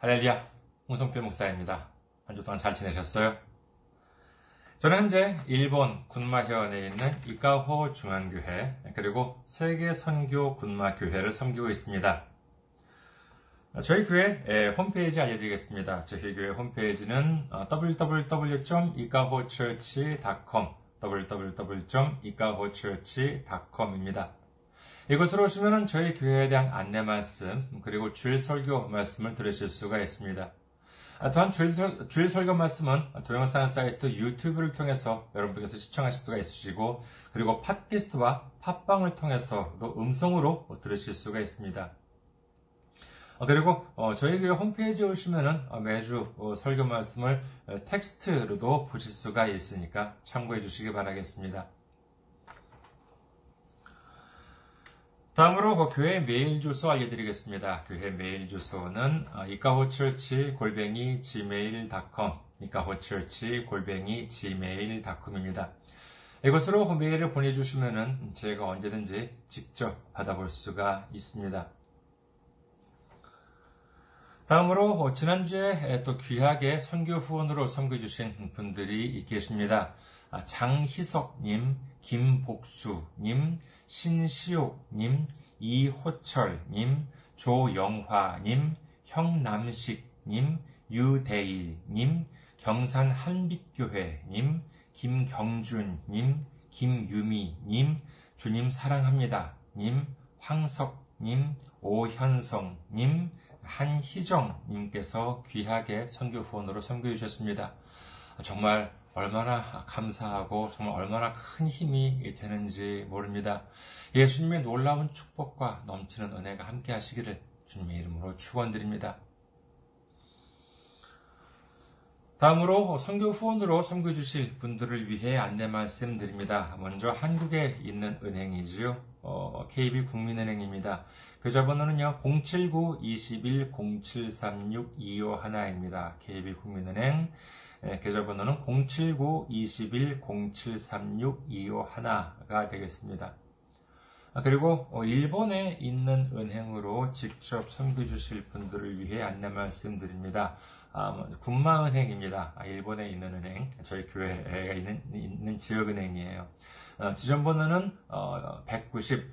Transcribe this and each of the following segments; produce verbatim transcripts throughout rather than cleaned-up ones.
할렐루야, 홍성필 목사입니다. 한 주 동안 잘 지내셨어요? 저는 현재 일본 군마현에 있는 이카호 중앙교회 그리고 세계선교 군마교회를 섬기고 있습니다. 저희 교회 홈페이지 알려드리겠습니다. 저희 교회 홈페이지는 더블유 더블유 더블유 점 아이카호처치 닷 컴 더블유 더블유 더블유 점 아이카호처치 닷 컴입니다. 이곳으로 오시면 저희 교회에 대한 안내 말씀, 그리고 주일 설교 말씀을 들으실 수가 있습니다. 또한 주일, 주일 설교 말씀은 동영상 사이트 유튜브를 통해서 여러분들께서 시청하실 수가 있으시고, 그리고 팟캐스트와 팟빵을 통해서도 음성으로 들으실 수가 있습니다. 그리고 저희 교회 홈페이지에 오시면 매주 설교 말씀을 텍스트로도 보실 수가 있으니까 참고해 주시기 바라겠습니다. 다음으로 그 교회 메일 주소 알려드리겠습니다. 교회 메일 주소는 아이카호처치 골뱅이 지메일 닷 컴 아이카호처치 골뱅이 지메일 닷 컴입니다. 이것으로 메일을 보내주시면 제가 언제든지 직접 받아볼 수가 있습니다. 다음으로 지난주에 또 귀하게 선교 후원으로 섬겨주신 분들이 계십니다. 장희석님, 김복수님, 신시옥님, 이호철님, 조영화님, 형남식님, 유대일님, 경산한빛교회님, 김경준님, 김유미님, 주님 사랑합니다님, 황석님, 오현성님, 한희정님께서 귀하게 선교 후원으로 선교해 주셨습니다. 정말 얼마나 감사하고 정말 얼마나 큰 힘이 되는지 모릅니다. 예수님의 놀라운 축복과 넘치는 은혜가 함께 하시기를 주님의 이름으로 축원드립니다. 다음으로 선교 후원으로 섬겨 주실 분들을 위해 안내 말씀드립니다. 먼저 한국에 있는 은행이지요. 어, 케이비국민은행입니다. 계좌번호는요 공칠구 이일 공칠삼육 이오일입니다. 케이비국민은행 네, 계좌번호는 공칠구 이일 공칠삼육 이오일가 되겠습니다. 아, 그리고 일본에 있는 은행으로 직접 섬겨주실 분들을 위해 안내 말씀드립니다. 아, 군마은행입니다. 아, 일본에 있는 은행, 저희 교회가 있는, 있는 지역은행이에요. 아, 지점번호는 어, 백구십,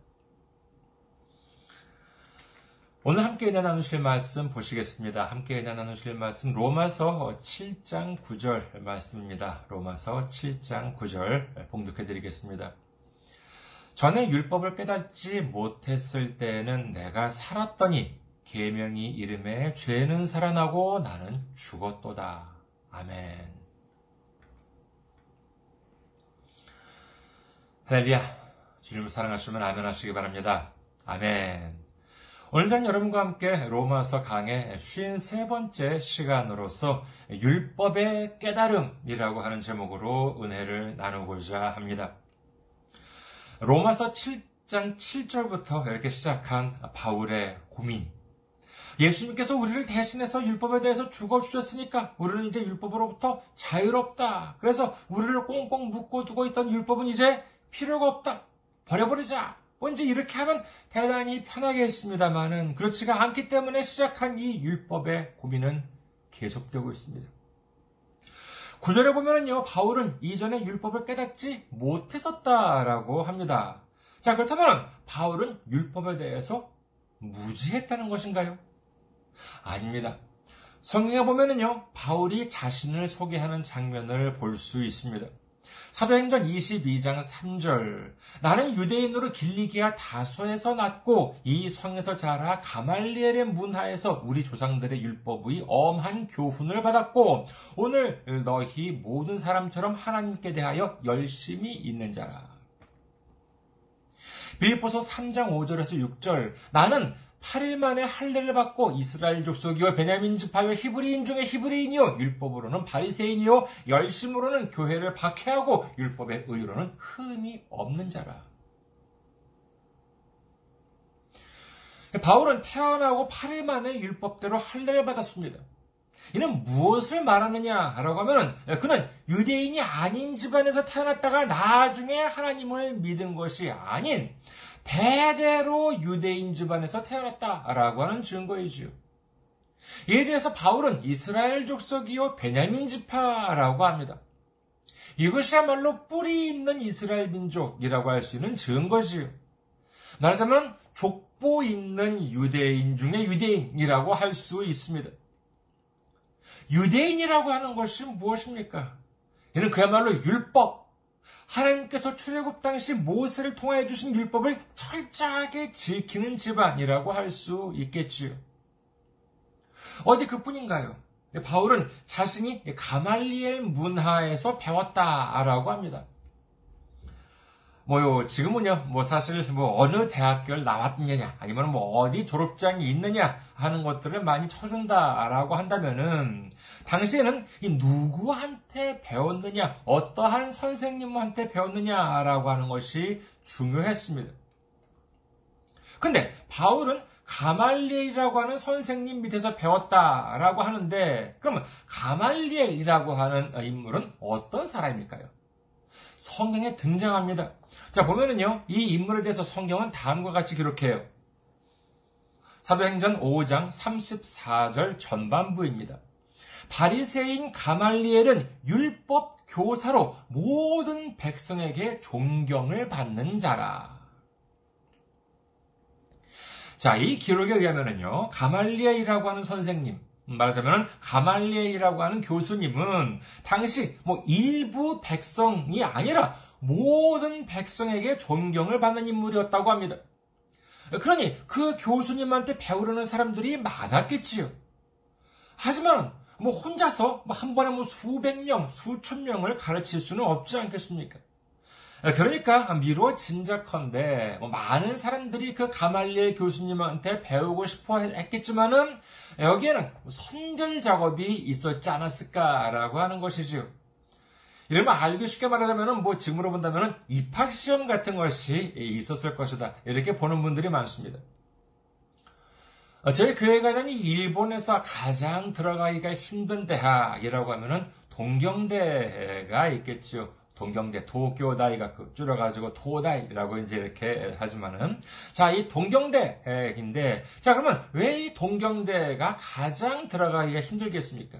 오늘 함께 은혜 나누실 말씀 보시겠습니다. 함께 은혜 나누실 말씀 로마서 칠 장 구 절 말씀입니다. 로마서 칠 장 구 절 봉독해 드리겠습니다. 전에 율법을 깨닫지 못했을 때에는 내가 살았더니 계명이 이름에 죄는 살아나고 나는 죽었도다. 아멘. 할렐루야. 주님을 사랑하시면 아멘 하시기 바랍니다. 아멘. 오늘 저는 여러분과 함께 로마서 강의 오십삼 번째 시간으로서 율법의 깨달음이라고 하는 제목으로 은혜를 나누고자 합니다. 로마서 칠 장 칠 절부터 이렇게 시작한 바울의 고민. 예수님께서 우리를 대신해서 율법에 대해서 죽어주셨으니까 우리는 이제 율법으로부터 자유롭다. 그래서 우리를 꽁꽁 묶어두고 있던 율법은 이제 필요가 없다. 버려버리자. 뭔지 이렇게 하면 대단히 편하게 했습니다만은 그렇지가 않기 때문에 시작한 이 율법의 고민은 계속되고 있습니다. 구 절에 보면은요, 바울은 이전에 율법을 깨닫지 못했었다라고 합니다. 자, 그렇다면 바울은 율법에 대해서 무지했다는 것인가요? 아닙니다. 성경에 보면은요, 바울이 자신을 소개하는 장면을 볼 수 있습니다. 사도행전 이십이 장 삼 절. 나는 유대인으로 길리기아 다소에서 났고 이 성에서 자라 가말리엘의 문하에서 우리 조상들의 율법의 엄한 교훈을 받았고 오늘 너희 모든 사람처럼 하나님께 대하여 열심히 있는 자라. 빌립보서 삼 장 오 절에서 육 절. 나는 팔 일 만에 할례를 받고 이스라엘 족속이요 베냐민 지파요 히브리인 중에 히브리인이요 율법으로는 바리새인이요 열심으로는 교회를 박해하고 율법의 의로는 흠이 없는 자라. 바울은 태어나고 팔 일 만에 율법대로 할례를 받았습니다. 이는 무엇을 말하느냐라고 하면 그는 유대인이 아닌 집안에서 태어났다가 나중에 하나님을 믿은 것이 아닌 대대로 유대인 집안에서 태어났다라고 하는 증거이지요. 이에 대해서 바울은 이스라엘 족속이요 베냐민 지파라고 합니다. 이것이야말로 뿌리 있는 이스라엘 민족이라고 할 수 있는 증거지요. 말하자면 족보 있는 유대인 중에 유대인이라고 할 수 있습니다. 유대인이라고 하는 것이 무엇입니까? 이는 그야말로 율법, 하나님께서 출애굽 당시 모세를 통하여 주신 율법을 철저하게 지키는 집안이라고 할 수 있겠지요. 어디 그뿐인가요? 바울은 자신이 가말리엘 문하에서 배웠다라고 합니다. 뭐요, 지금은요, 뭐 사실 뭐 어느 대학교를 나왔느냐, 아니면 뭐 어디 졸업장이 있느냐 하는 것들을 많이 쳐준다라고 한다면은, 당시에는 이 누구한테 배웠느냐, 어떠한 선생님한테 배웠느냐라고 하는 것이 중요했습니다. 근데 바울은 가말리엘이라고 하는 선생님 밑에서 배웠다라고 하는데, 그러면 가말리엘이라고 하는 인물은 어떤 사람일까요? 성경에 등장합니다. 자, 보면은요, 이 인물에 대해서 성경은 다음과 같이 기록해요. 사도행전 오 장 삼십사 절 전반부입니다. 바리새인 가말리엘은 율법 교사로 모든 백성에게 존경을 받는 자라. 자, 이 기록에 의하면은요, 가말리엘이라고 하는 선생님, 말하자면 가말리엘이라고 하는 교수님은 당시 뭐 일부 백성이 아니라 모든 백성에게 존경을 받는 인물이었다고 합니다. 그러니 그 교수님한테 배우려는 사람들이 많았겠지요. 하지만 뭐 혼자서 한 번에 뭐 수백 명, 수천 명을 가르칠 수는 없지 않겠습니까? 그러니까 미루어 짐작컨대 많은 사람들이 그 가말리엘 교수님한테 배우고 싶어 했겠지만은 여기에는 선별 작업이 있었지 않았을까라고 하는 것이지요. 이러면 알기 쉽게 말하자면은 뭐 지금으로 본다면은 입학 시험 같은 것이 있었을 것이다, 이렇게 보는 분들이 많습니다. 저희 교회가 있는 일본에서 가장 들어가기가 힘든 대학이라고 하면은 동경대가 있겠지요. 동경대, 도쿄다이가 줄여가지고 도다이라고 이제 이렇게 하지만은, 자, 이 동경대인데, 자, 그러면 왜 이 동경대가 가장 들어가기가 힘들겠습니까?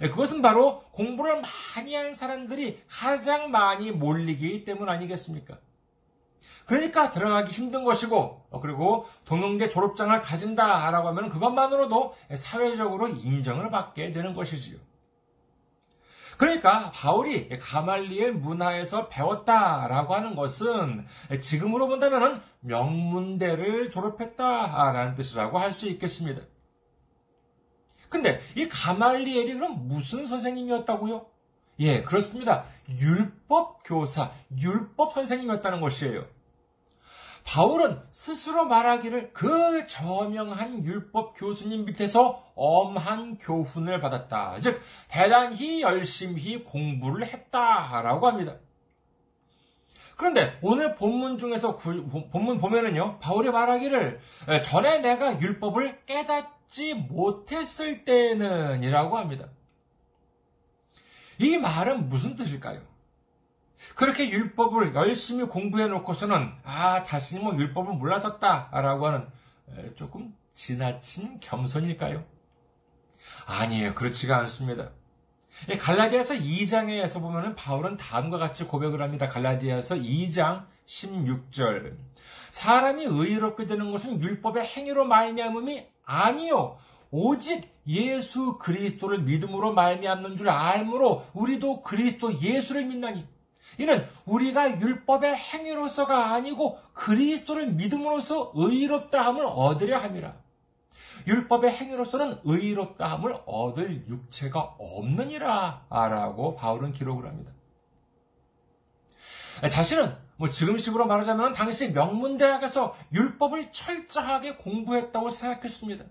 그것은 바로 공부를 많이 한 사람들이 가장 많이 몰리기 때문 아니겠습니까? 그러니까 들어가기 힘든 것이고, 그리고 동경대 졸업장을 가진다라고 하면 그것만으로도 사회적으로 인정을 받게 되는 것이지요. 그러니까 바울이 가말리엘 문하에서 배웠다라고 하는 것은 지금으로 본다면 명문대를 졸업했다라는 뜻이라고 할 수 있겠습니다. 근데 이 가말리엘이 그럼 무슨 선생님이었다고요? 예, 그렇습니다. 율법 교사, 율법 선생님이었다는 것이에요. 바울은 스스로 말하기를 그 저명한 율법 교수님 밑에서 엄한 교훈을 받았다, 즉 대단히 열심히 공부를 했다라고 합니다. 그런데 오늘 본문 중에서 구, 본문 보면은요, 바울이 말하기를 전에 내가 율법을 깨닫지 못했을 때는 이라고 합니다. 이 말은 무슨 뜻일까요? 그렇게 율법을 열심히 공부해놓고서는 아, 자신이 뭐 율법을 몰랐었다라고 하는 조금 지나친 겸손일까요? 아니에요. 그렇지가 않습니다. 갈라디아서 이 장에서 보면은 바울은 다음과 같이 고백을 합니다. 갈라디아서 이 장 십육 절. 사람이 의롭게 되는 것은 율법의 행위로 말미암음이 아니요, 오직 예수 그리스도를 믿음으로 말미암는 줄 알므로 우리도 그리스도 예수를 믿나니, 이는 우리가 율법의 행위로서가 아니고 그리스도를 믿음으로써 의롭다함을 얻으려 함이라. 율법의 행위로서는 의롭다함을 얻을 육체가 없느니라 라고 바울은 기록을 합니다. 자신은 뭐 지금식으로 말하자면 당시 명문대학에서 율법을 철저하게 공부했다고 생각했습니다.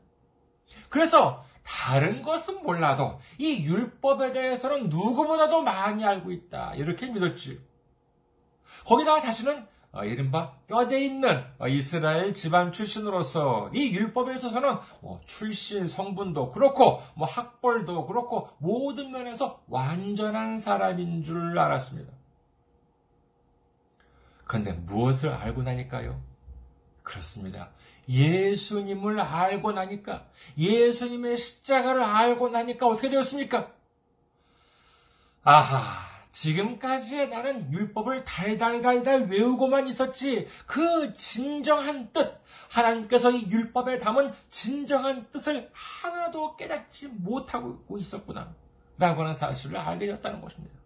그래서 다른 것은 몰라도 이 율법에 대해서는 누구보다도 많이 알고 있다, 이렇게 믿었지요. 거기다가 자신은 이른바 뼈대 있는 이스라엘 집안 출신으로서 이 율법에 있어서는 뭐 출신 성분도 그렇고 뭐 학벌도 그렇고 모든 면에서 완전한 사람인 줄 알았습니다. 그런데 무엇을 알고 나니까요? 그렇습니다. 예수님을 알고 나니까, 예수님의 십자가를 알고 나니까 어떻게 되었습니까? 아하, 지금까지의 나는 율법을 달달달달 외우고만 있었지, 그 진정한 뜻, 하나님께서 이 율법에 담은 진정한 뜻을 하나도 깨닫지 못하고 있었구나 라고 하는 사실을 알게 되었다는 것입니다.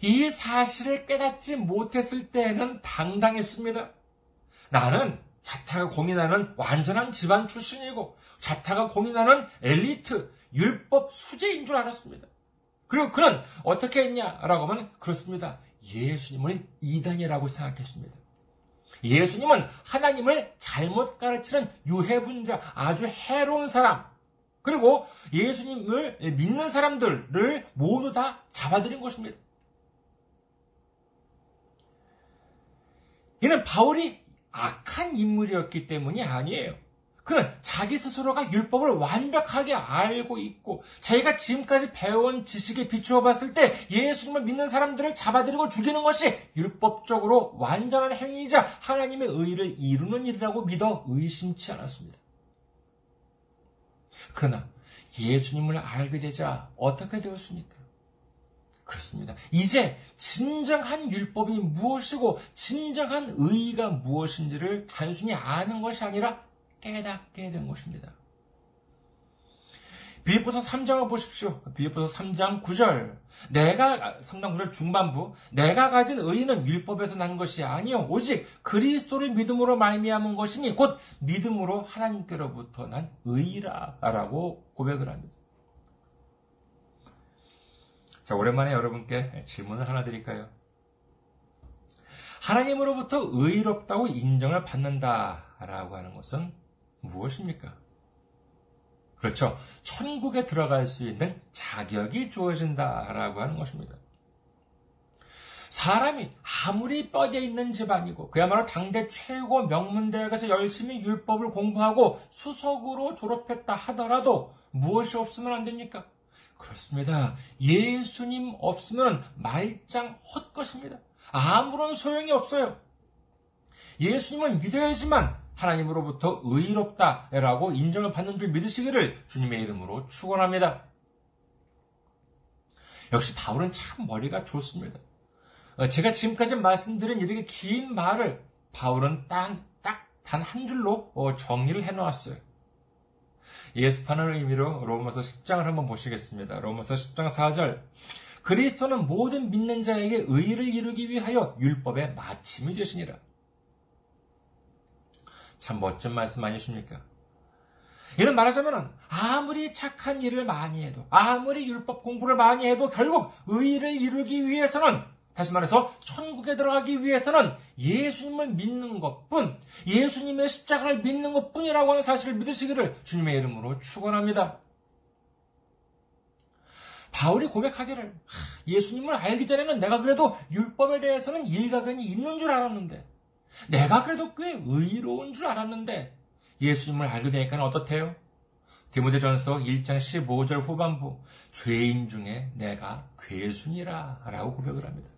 이 사실을 깨닫지 못했을 때에는 당당했습니다. 나는 자타가 공인하는 완전한 집안 출신이고, 자타가 공인하는 엘리트, 율법 수재인 줄 알았습니다. 그리고 그는 어떻게 했냐라고 하면 그렇습니다. 예수님을 이단이라고 생각했습니다. 예수님은 하나님을 잘못 가르치는 유해분자, 아주 해로운 사람, 그리고 예수님을 믿는 사람들을 모두 다 잡아들인 것입니다. 이는 바울이 악한 인물이었기 때문이 아니에요. 그는 자기 스스로가 율법을 완벽하게 알고 있고 자기가 지금까지 배운 지식에 비추어 봤을 때 예수님을 믿는 사람들을 잡아들이고 죽이는 것이 율법적으로 완전한 행위이자 하나님의 의의를 이루는 일이라고 믿어 의심치 않았습니다. 그러나 예수님을 알게 되자 어떻게 되었습니까? 그렇습니다. 이제 진정한 율법이 무엇이고 진정한 의의가 무엇인지를 단순히 아는 것이 아니라 깨닫게 된 것입니다. 빌립보서 삼 장을 보십시오. 빌립보서 삼 장 구 절. 내가 삼 장 구 절 중반부. 내가 가진 의의는 율법에서 난 것이 아니요 오직 그리스도를 믿음으로 말미암은 것이니 곧 믿음으로 하나님께로부터 난 의의라라고 고백을 합니다. 자, 오랜만에 여러분께 질문을 하나 드릴까요? 하나님으로부터 의롭다고 인정을 받는다라고 하는 것은 무엇입니까? 그렇죠. 천국에 들어갈 수 있는 자격이 주어진다라고 하는 것입니다. 사람이 아무리 뼈대 있는 집안이고 그야말로 당대 최고 명문대학에서 열심히 율법을 공부하고 수석으로 졸업했다 하더라도 무엇이 없으면 안 됩니까? 그렇습니다. 예수님 없으면 말짱 헛것입니다. 아무런 소용이 없어요. 예수님을 믿어야지만 하나님으로부터 의롭다라고 인정을 받는 줄 믿으시기를 주님의 이름으로 축원합니다. 역시 바울은 참 머리가 좋습니다. 제가 지금까지 말씀드린 이렇게 긴 말을 바울은 딱 단 한 줄로 정리를 해놓았어요. 예습하는 의미로 로마서 십 장을 한번 보시겠습니다. 로마서 십 장 사 절. 그리스도는 모든 믿는 자에게 의의를 이루기 위하여 율법의 마침이 되시니라. 참 멋진 말씀 아니십니까? 이는 말하자면 아무리 착한 일을 많이 해도, 아무리 율법 공부를 많이 해도 결국 의의를 이루기 위해서는, 다시 말해서 천국에 들어가기 위해서는 예수님을 믿는 것뿐, 예수님의 십자가를 믿는 것뿐이라고 하는 사실을 믿으시기를 주님의 이름으로 축원합니다. 바울이 고백하기를, 예수님을 알기 전에는 내가 그래도 율법에 대해서는 일가견이 있는 줄 알았는데, 내가 그래도 꽤 의로운 줄 알았는데, 예수님을 알게 되니까 어떻대요? 디모데전서 일 장 십오 절 후반부. 죄인 중에 내가 괴순이라 라고 고백을 합니다.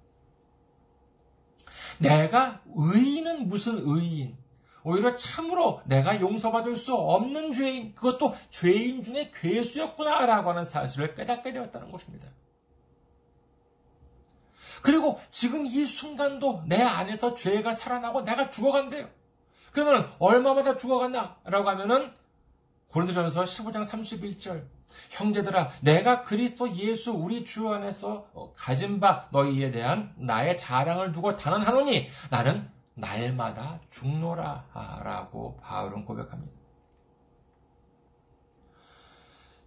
내가 의인은 무슨 의인, 오히려 참으로 내가 용서받을 수 없는 죄인, 그것도 죄인 중에 괴수였구나라고 하는 사실을 깨닫게 되었다는 것입니다. 그리고 지금 이 순간도 내 안에서 죄가 살아나고 내가 죽어간대요. 그러면 얼마마다 죽어갔나라고 하면은 고린도전서 십오 장 삼십일 절. 형제들아, 내가 그리스도 예수 우리 주 안에서 가진 바 너희에 대한 나의 자랑을 두고 단언하노니 나는 날마다 죽노라 라고 바울은 고백합니다.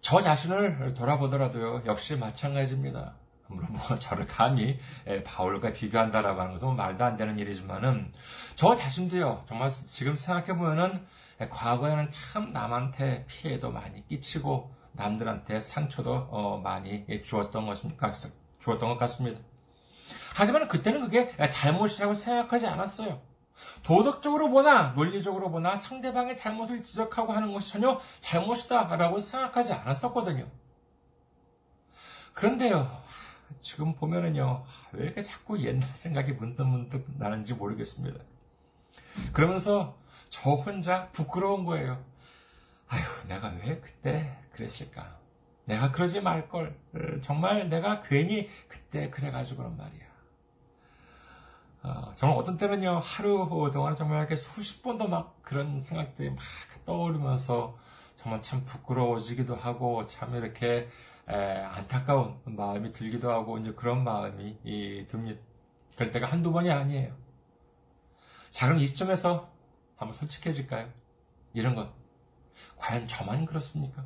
저 자신을 돌아보더라도요, 역시 마찬가지입니다. 물론 뭐 저를 감히 바울과 비교한다라고 하는 것은 말도 안 되는 일이지만은 저 자신도요. 정말 지금 생각해 보면은 과거에는 참 남한테 피해도 많이 끼치고 남들한테 상처도 많이 주었던 것입니까? 주었던 것 같습니다. 하지만 그때는 그게 잘못이라고 생각하지 않았어요. 도덕적으로 보나 논리적으로 보나 상대방의 잘못을 지적하고 하는 것이 전혀 잘못이다라고 생각하지 않았었거든요. 그런데요. 지금 보면은요. 왜 이렇게 자꾸 옛날 생각이 문득문득 나는지 모르겠습니다. 그러면서 저 혼자 부끄러운 거예요. 아휴, 내가 왜 그때 그랬을까? 내가 그러지 말걸. 정말 내가 괜히 그때 그래가지고 그런 말이야. 어, 정말 어떤 때는요. 하루 동안 정말 이렇게 수십 번도 막 그런 생각들이 막 떠오르면서 정말 참 부끄러워지기도 하고 참 이렇게 에, 안타까운 마음이 들기도 하고 이제 그런 마음이 이, 듭니다. 그럴 때가 한두 번이 아니에요. 자, 그럼 이쯤에서 한번 솔직해질까요? 이런 것 과연 저만 그렇습니까?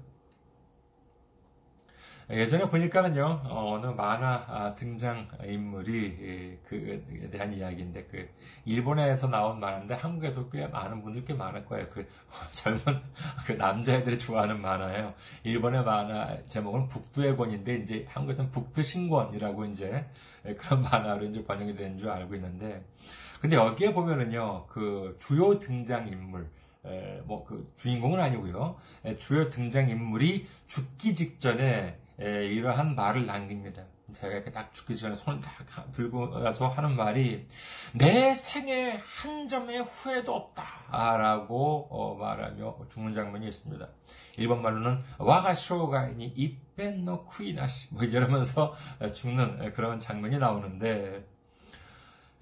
예전에 보니까는요, 어느 만화 등장 인물이 그에 대한 이야기인데, 그, 일본에서 나온 만화인데, 한국에도 꽤 많은 분들 꽤 많을 거예요. 그, 젊은, 그 남자애들이 좋아하는 만화예요. 일본의 만화 제목은 북두의 권인데, 이제 한국에서는 북두신권이라고 이제 그런 만화로 이제 번역이 된 줄 알고 있는데, 근데 여기에 보면은요, 그 주요 등장 인물, 뭐 그 주인공은 아니고요, 주요 등장 인물이 죽기 직전에 예, 이러한 말을 남깁니다. 제가 이렇게 딱 죽기 전에 손을 딱 들고 나서 하는 말이 내 생에 한 점의 후회도 없다라고 어, 말하며 죽는 장면이 있습니다. 일본 말로는 와가쇼가이니 이펜노 쿠이나시 뭐 이러면서 죽는 그런 장면이 나오는데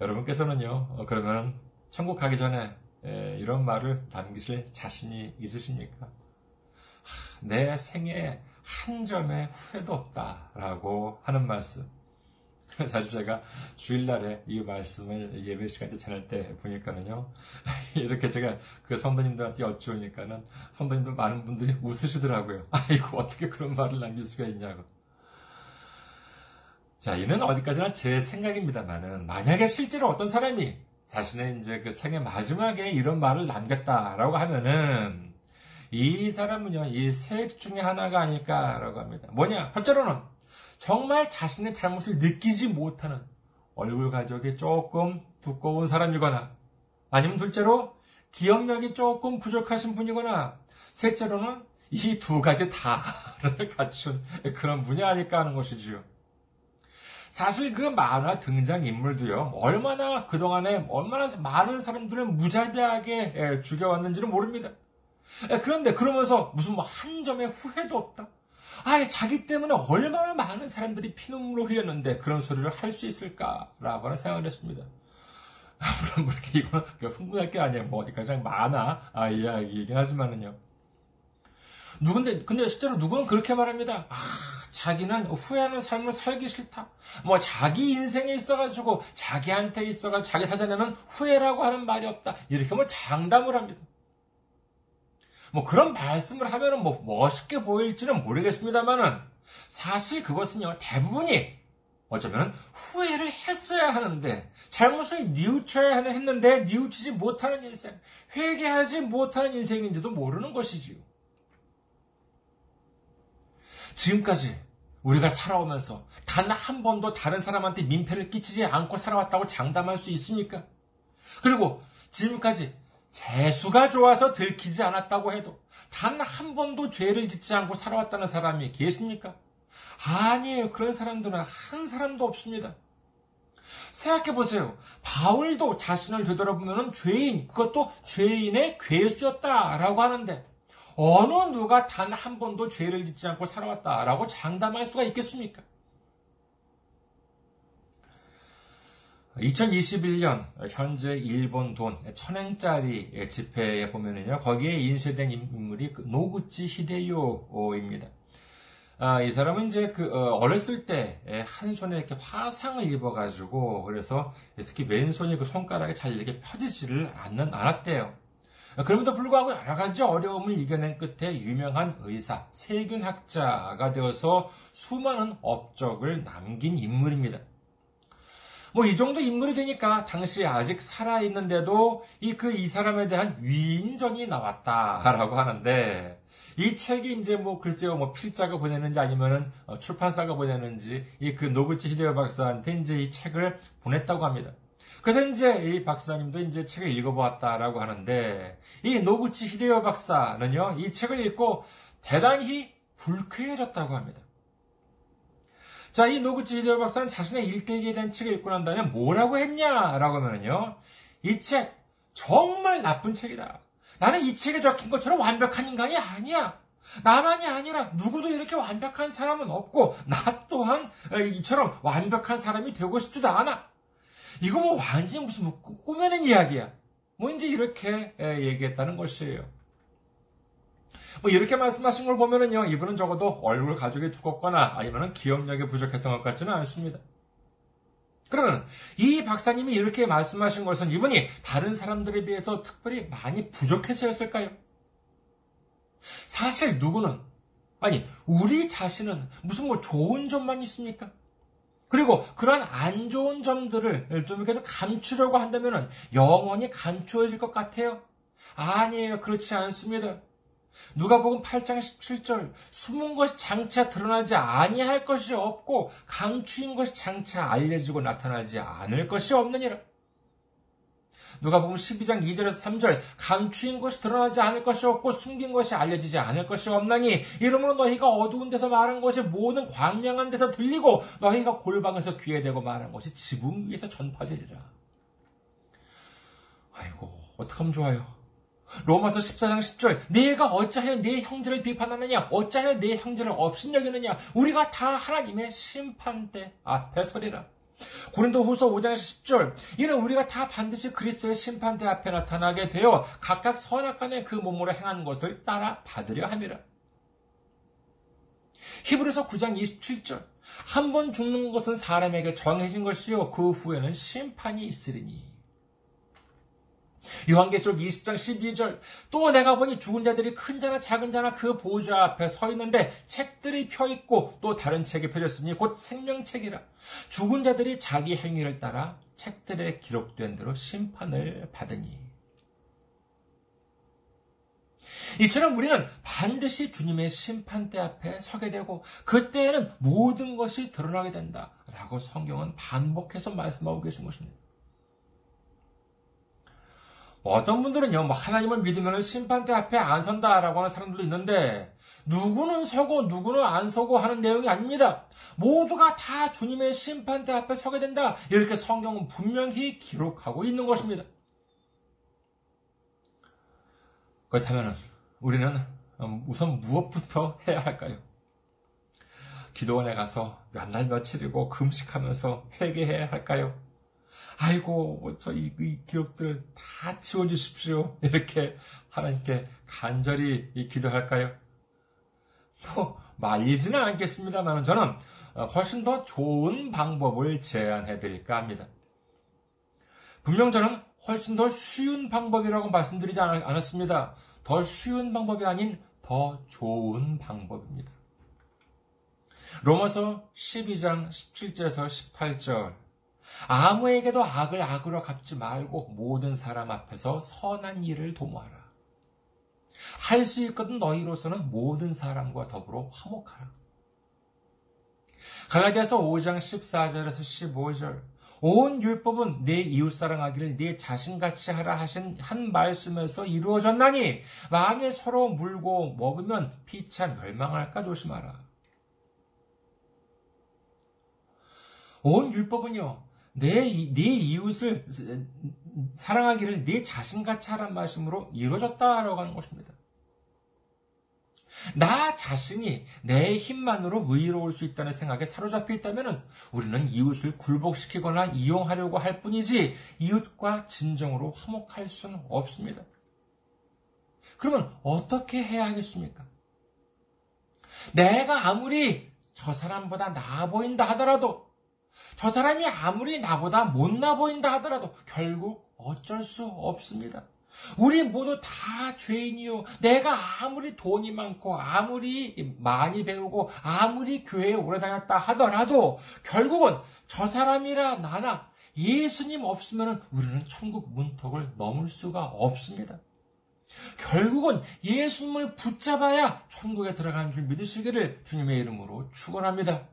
여러분께서는요 그러면 천국 가기 전에 예, 이런 말을 남기실 자신이 있으십니까? 하, 내 생에 한 점의 후회도 없다라고 하는 말씀. 사실 제가 주일날에 이 말씀을 예배 시간에 전할 때 보니까는요. 이렇게 제가 그 성도님들한테 여쭈니까는 성도님들 많은 분들이 웃으시더라고요. 아이고, 어떻게 그런 말을 남길 수가 있냐고. 자, 이는 어디까지나 제 생각입니다만은 만약에 실제로 어떤 사람이 자신의 이제 그 생의 마지막에 이런 말을 남겼다라고 하면은 이 사람은요, 이 셋 중에 하나가 아닐까라고 합니다. 뭐냐? 첫째로는 정말 자신의 잘못을 느끼지 못하는 얼굴 가죽이 조금 두꺼운 사람이거나 아니면 둘째로 기억력이 조금 부족하신 분이거나 셋째로는 이 두 가지 다를 갖춘 그런 분이 아닐까 하는 것이지요. 사실 그 만화 등장인물도요, 얼마나 그동안에 얼마나 많은 사람들을 무자비하게 죽여왔는지는 모릅니다. 그런데 그러면서 무슨 뭐 한 점의 후회도 없다. 아예 자기 때문에 얼마나 많은 사람들이 피눈물로 흘렸는데 그런 소리를 할 수 있을까라고 생각을 했습니다. 물론 그렇게 이건 흥분할 게 아니에요. 뭐 어디까지나 만화 아, 이야기이긴 하지만은요. 누군데 근데 실제로 누구는 그렇게 말합니다. 아, 자기는 후회하는 삶을 살기 싫다. 뭐 자기 인생에 있어가지고 자기한테 있어가 자기 사전에는 후회라고 하는 말이 없다. 이렇게 뭐 장담을 합니다. 뭐 그런 말씀을 하면은 뭐 멋있게 보일지는 모르겠습니다만은 사실 그것은요 대부분이 어쩌면 후회를 했어야 하는데 잘못을 뉘우쳐야 했는데 뉘우치지 못하는 인생, 회개하지 못하는 인생인지도 모르는 것이지요. 지금까지 우리가 살아오면서 단 한 번도 다른 사람한테 민폐를 끼치지 않고 살아왔다고 장담할 수 있습니까? 그리고 지금까지 재수가 좋아서 들키지 않았다고 해도 단 한 번도 죄를 짓지 않고 살아왔다는 사람이 계십니까? 아니에요. 그런 사람들은 한 사람도 없습니다. 생각해보세요. 바울도 자신을 되돌아보면 죄인, 그것도 죄인의 괴수였다라고 하는데 어느 누가 단 한 번도 죄를 짓지 않고 살아왔다라고 장담할 수가 있겠습니까? 이천이십일 년 현재 일본 돈 천 엔짜리 지폐에 보면은요 거기에 인쇄된 인물이 노구치 히데요입니다. 아, 이 사람은 이제 그 어렸을 때 한 손에 이렇게 화상을 입어가지고 그래서 특히 왼손이 그 손가락에 잘 이렇게 펴지지를 않는 않았대요. 그럼에도 불구하고 여러 가지 어려움을 이겨낸 끝에 유명한 의사, 세균학자가 되어서 수많은 업적을 남긴 인물입니다. 뭐 이 정도 인물이 되니까 당시 아직 살아있는데도 이 그 이 사람에 대한 위인전이 나왔다라고 하는데, 이 책이 이제 뭐 글쎄요, 뭐 필자가 보내는지 아니면은 출판사가 보내는지 이 그 노구치 히데요 박사한테 이제 이 책을 보냈다고 합니다. 그래서 이제 이 박사님도 이제 책을 읽어보았다라고 하는데, 이 노구치 히데요 박사는요, 이 책을 읽고 대단히 불쾌해졌다고 합니다. 자, 이 노구치 히데요 박사는 자신의 일대기에 대한 책을 읽고 난 다음에 뭐라고 했냐라고 하면요, 이 책 정말 나쁜 책이다. 나는 이 책에 적힌 것처럼 완벽한 인간이 아니야. 나만이 아니라 누구도 이렇게 완벽한 사람은 없고 나 또한 이처럼 완벽한 사람이 되고 싶지도 않아. 이거 뭐 완전히 무슨 꾸며낸 이야기야. 뭐 이제 이렇게 얘기했다는 것이에요. 뭐 이렇게 말씀하신 걸 보면은요, 이분은 적어도 얼굴 가죽이 두껍거나 아니면은 기억력이 부족했던 것 같지는 않습니다. 그러면 이 박사님이 이렇게 말씀하신 것은 이분이 다른 사람들에 비해서 특별히 많이 부족해서였을까요? 사실 누구는, 아니 우리 자신은 무슨 뭐 좋은 점만 있습니까? 그리고 그러한 안 좋은 점들을 좀 이렇게 감추려고 한다면 영원히 감추어질 것 같아요. 아니에요. 그렇지 않습니다. 누가복음 팔 장 십칠 절, 숨은 것이 장차 드러나지 아니할 것이 없고 감추인 것이 장차 알려지고 나타나지 않을 것이 없느니라. 누가복음 십이 장 이 절에서 삼 절, 감추인 것이 드러나지 않을 것이 없고 숨긴 것이 알려지지 않을 것이 없나니 이러므로 너희가 어두운 데서 말한 것이 모든 광명한 데서 들리고 너희가 골방에서 귀에 대고 말한 것이 지붕 위에서 전파되리라. 아이고, 어떡하면 좋아요. 로마서 십사 장 십 절, 네가 어찌하여 네 형제를 비판하느냐, 어찌하여 네 형제를 업신여기느냐, 우리가 다 하나님의 심판대 앞에 서리라. 고린도후서 오 장 십 절, 이는 우리가 다 반드시 그리스도의 심판대 앞에 나타나게 되어 각각 선악간에 그 몸으로 행한 것을 따라 받으려 함이라. 히브리서 구 장 이십칠 절, 한 번 죽는 것은 사람에게 정해진 것이요 그 후에는 심판이 있으리니. 요한계시록 이십 장 십이 절, 또 내가 보니 죽은 자들이 큰 자나 작은 자나 그 보좌 앞에 서 있는데 책들이 펴 있고 또 다른 책이 펴졌으니 곧 생명책이라. 죽은 자들이 자기 행위를 따라 책들에 기록된 대로 심판을 받으니. 이처럼 우리는 반드시 주님의 심판대 앞에 서게 되고 그때에는 모든 것이 드러나게 된다라고 성경은 반복해서 말씀하고 계신 것입니다. 어떤 분들은요, 뭐 하나님을 믿으면 심판대 앞에 안 선다라고 하는 사람들도 있는데, 누구는 서고 누구는 안 서고 하는 내용이 아닙니다. 모두가 다 주님의 심판대 앞에 서게 된다. 이렇게 성경은 분명히 기록하고 있는 것입니다. 그렇다면 우리는 우선 무엇부터 해야 할까요? 기도원에 가서 몇 날 며칠이고 금식하면서 회개해야 할까요? 아이고, 저 이 이 기억들 다 지워주십시오. 이렇게 하나님께 간절히 기도할까요? 뭐 말리지는 않겠습니다만 저는 훨씬 더 좋은 방법을 제안해드릴까 합니다. 분명 저는 훨씬 더 쉬운 방법이라고 말씀드리지 않았습니다. 더 쉬운 방법이 아닌 더 좋은 방법입니다. 로마서 십이 장 십칠 절에서 십팔 절, 아무에게도 악을 악으로 갚지 말고 모든 사람 앞에서 선한 일을 도모하라. 할 수 있거든 너희로서는 모든 사람과 더불어 화목하라. 갈라디아서 오 장 십사 절에서 십오 절, 온 율법은 내 이웃사랑하기를 내 자신같이 하라 하신 한 말씀에서 이루어졌나니 만일 서로 물고 먹으면 피차 멸망할까 조심하라. 온 율법은요, 내, 네 이웃을 사랑하기를 네 자신같이 하란 말씀으로 이루어졌다라고 하는 것입니다. 나 자신이 내 힘만으로 의로울 수 있다는 생각에 사로잡혀 있다면 우리는 이웃을 굴복시키거나 이용하려고 할 뿐이지 이웃과 진정으로 화목할 수는 없습니다. 그러면 어떻게 해야 하겠습니까? 내가 아무리 저 사람보다 나아 보인다 하더라도, 저 사람이 아무리 나보다 못나 보인다 하더라도 결국 어쩔 수 없습니다. 우리 모두 다 죄인이요. 내가 아무리 돈이 많고 아무리 많이 배우고 아무리 교회에 오래 다녔다 하더라도 결국은 저 사람이라 나나 예수님 없으면 우리는 천국 문턱을 넘을 수가 없습니다. 결국은 예수님을 붙잡아야 천국에 들어가는 줄 믿으시기를 주님의 이름으로 축원합니다.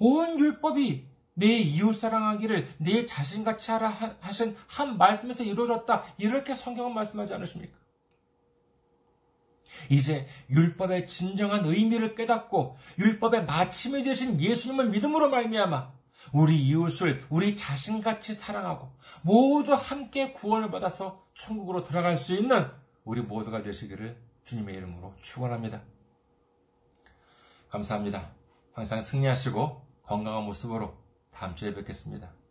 온 율법이 내 이웃 사랑하기를 내 자신같이 하라 하신 한 말씀에서 이루어졌다. 이렇게 성경은 말씀하지 않으십니까? 이제 율법의 진정한 의미를 깨닫고 율법의 마침이 되신 예수님을 믿음으로 말미암아 우리 이웃을 우리 자신같이 사랑하고 모두 함께 구원을 받아서 천국으로 들어갈 수 있는 우리 모두가 되시기를 주님의 이름으로 축원합니다. 감사합니다. 항상 승리하시고 건강한 모습으로 다음 주에 뵙겠습니다.